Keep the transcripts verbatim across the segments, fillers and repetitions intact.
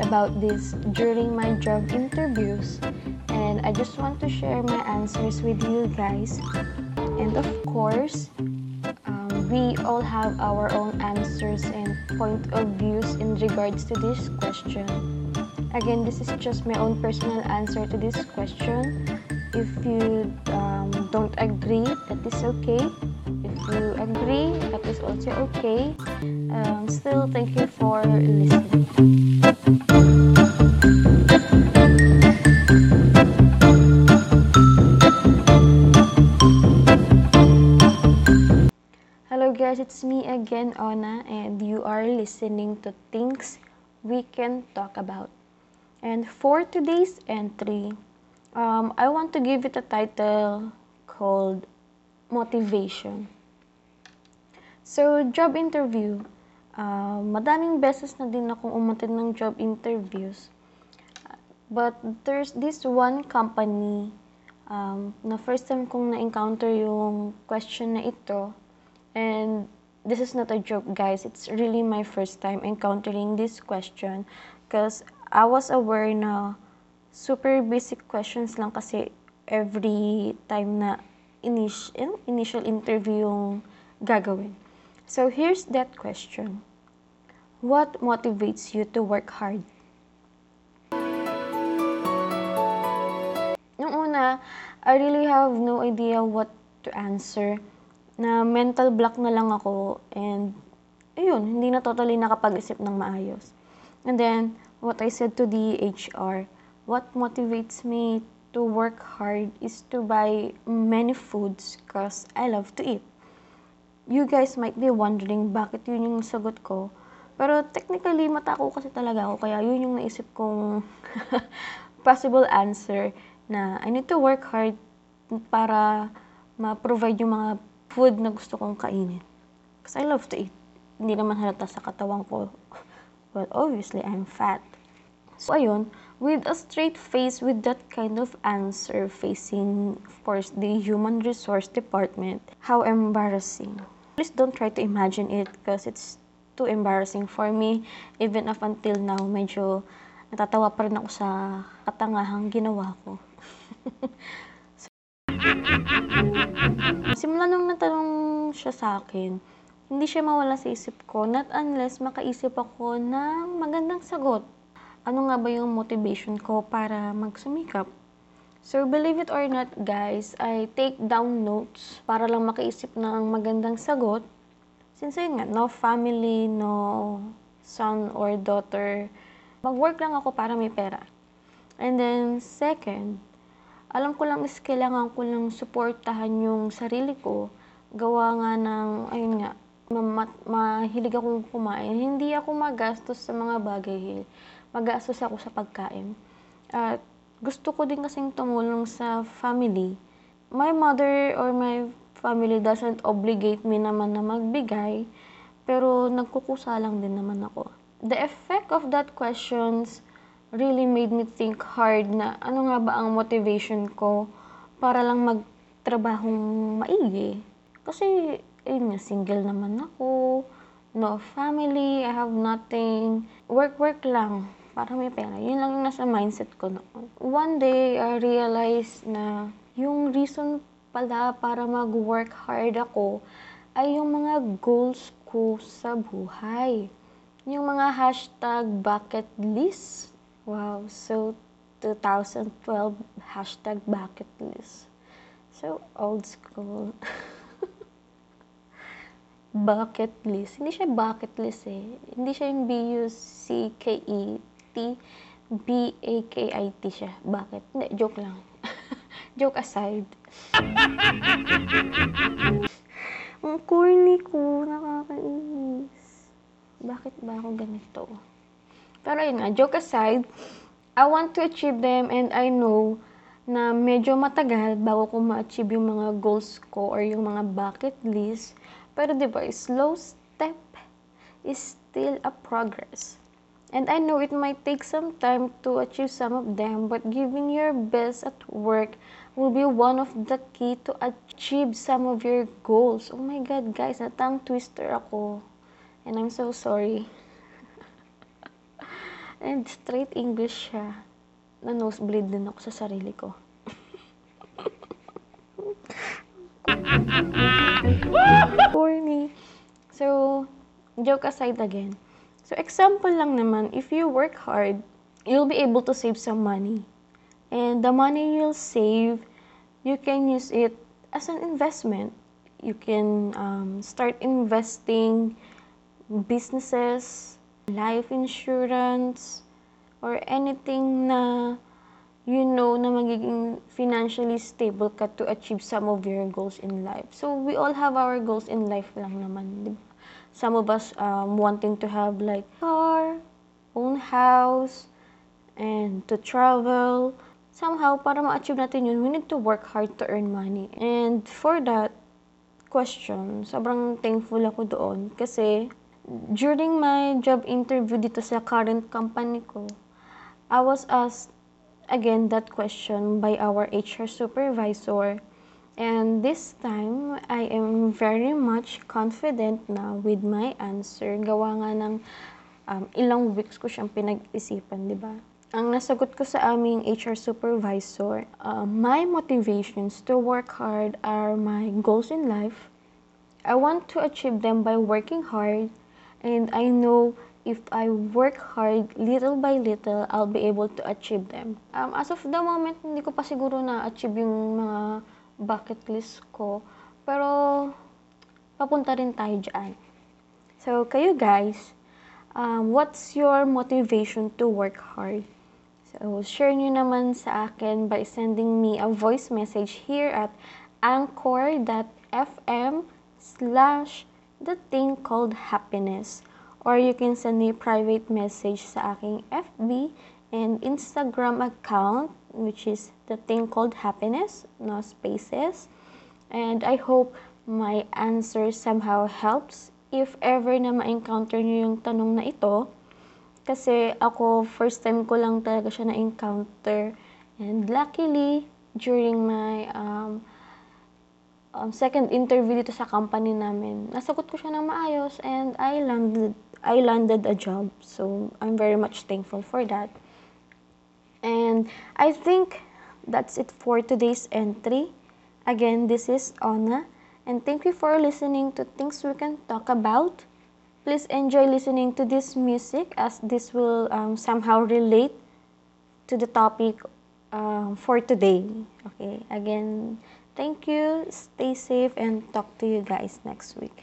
About this during my job interviews, and I just want to share my answers with you guys. And of course, um, we all have our own answers and point of views in regards to this question. Again, this is just my own personal answer to this question. If you um, don't agree, that is okay. If you agree, that is also okay. Um, still, thank you for listening. Hello guys, it's me again, Ona, and you are listening to Things We Can Talk About. And for today's entry, um, I want to give it a title called Motivation. So, job interview. Uh, madaming beses na din akong umattend ng job interviews. But there's this one company um, na first time kong na-encounter yung question na ito. And this is not a joke, guys. It's really my first time encountering this question because I was aware na super basic questions lang kasi every time na initial, initial interview yung gagawin. So here's that question. What motivates you to work hard? Nung una, I really have no idea what to answer. Na mental block na lang ako and ayun, hindi na totally nakapag-isip ng maayos. And then, what I said to the H R, what motivates me to work hard is to buy many foods because I love to eat. You guys might be wondering bakit yun yung sagot ko. Pero technically, matako kasi talaga ako. Kaya yun yung naisip kong possible answer na I need to work hard para ma-provide yung mga food na gusto kong kainin. Because I love to eat. Hindi naman halata sa katawan ko. Well, obviously, I'm fat. So, ayun, with a straight face, with that kind of answer, facing, of course, the Human Resource Department, how embarrassing. Please don't try to imagine it because it's too embarrassing for me. Even up until now, medyo natatawa pa rin ako sa katangahang ginawa ko. Simula nung natanong siya sa akin, hindi siya mawala sa isip ko, not unless makaisip ako ng magandang sagot. Ano nga ba yung motivation ko para magsumikap? So, believe it or not, guys, I take down notes para lang makaisip ng magandang sagot. Since yun nga, no family, no son or daughter, mag-work lang ako para may pera. And then, second, alam ko lang is kailangan ko lang suportahan yung sarili ko. Gawa nga ng, ayun nga, ma- mahilig akong kumain. Hindi ako magastos sa mga bagay. Magastos ako sa pagkain. At gusto ko din kasing tumulong sa family. My mother or my family doesn't obligate me naman na magbigay. Pero nagkukusa lang din naman ako. The effect of that questions really made me think hard na ano nga ba ang motivation ko para lang magtrabahong maigi. Kasi, ayun nga, single naman ako, no family, I have nothing, work-work lang, para may pera. Yun lang yung nasa mindset ko noon. One day, I realized na yung reason pala para mag-work hard ako ay yung mga goals ko sa buhay. Yung mga hashtag bucket list. Wow, so twenty twelve hashtag bucket list. So old school. Bucket list. Hindi siya bucket list eh. Hindi siya yung B U C K E T. B A K I T siya. Bucket. Hindi, joke lang. Joke aside. Ang corny ko. Nakakainis. Bakit ba ako ganito? Pero yun nga, joke aside, I want to achieve them and I know na medyo matagal bago ko ma-achieve yung mga goals ko or yung mga bucket list. Pero diba, slow step is still a progress. And I know it might take some time to achieve some of them, but giving your best at work will be one of the key to achieve some of your goals. Oh my God, guys, natang twister ako. And I'm so sorry. And straight English siya. Na-nosebleed din ako sa sarili ko. Corny. So, joke aside again. So, example lang naman, if you work hard, you'll be able to save some money. And the money you'll save, you can use it as an investment. You can um, start investing businesses, life insurance, or anything na you know na magiging financially stable ka to achieve some of your goals in life. So, we all have our goals in life lang naman, di ba? Some of us um, wanting to have like car, own house, and to travel. Somehow, para ma-achieve natin yun, we need to work hard to earn money. And for that question, sobrang thankful ako doon. Kasi during my job interview dito sa current company ko, I was asked again that question by our H R supervisor. And this time, I am very much confident na with my answer. Gawa nga ng um, ilang weeks ko siyang pinag-isipan, di ba? Ang nasagot ko sa aming H R supervisor, uh, my motivations to work hard are my goals in life. I want to achieve them by working hard. And I know if I work hard, little by little, I'll be able to achieve them. Um, as of the moment, hindi ko pa siguro na-achieve yung mga bucket list ko. Pero, papunta rin tayo dyan. So, kayo guys, um, what's your motivation to work hard? So, share nyo naman sa akin by sending me a voice message here at anchor dot f m slash the thing called happiness. Or you can send me a private message sa aking F B and Instagram account, which is the thing called happiness, no spaces. And I hope my answer somehow helps if ever na ma-encounter nyo yung tanong na ito. Kasi ako, first time ko lang talaga siya na-encounter. And luckily, during my um, um, second interview dito sa company namin, nasagot ko siya ng maayos and I landed, I landed a job. So, I'm very much thankful for that. And I think that's it for today's entry. Again, this is Ona, and thank you for listening to Things We Can Talk About. Please enjoy listening to this music as this will um, somehow relate to the topic uh, for today. Okay, again, thank you, stay safe, and talk to you guys next week.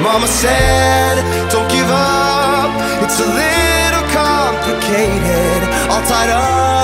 Mama said, don't give up, it's a little complicated, all tied up.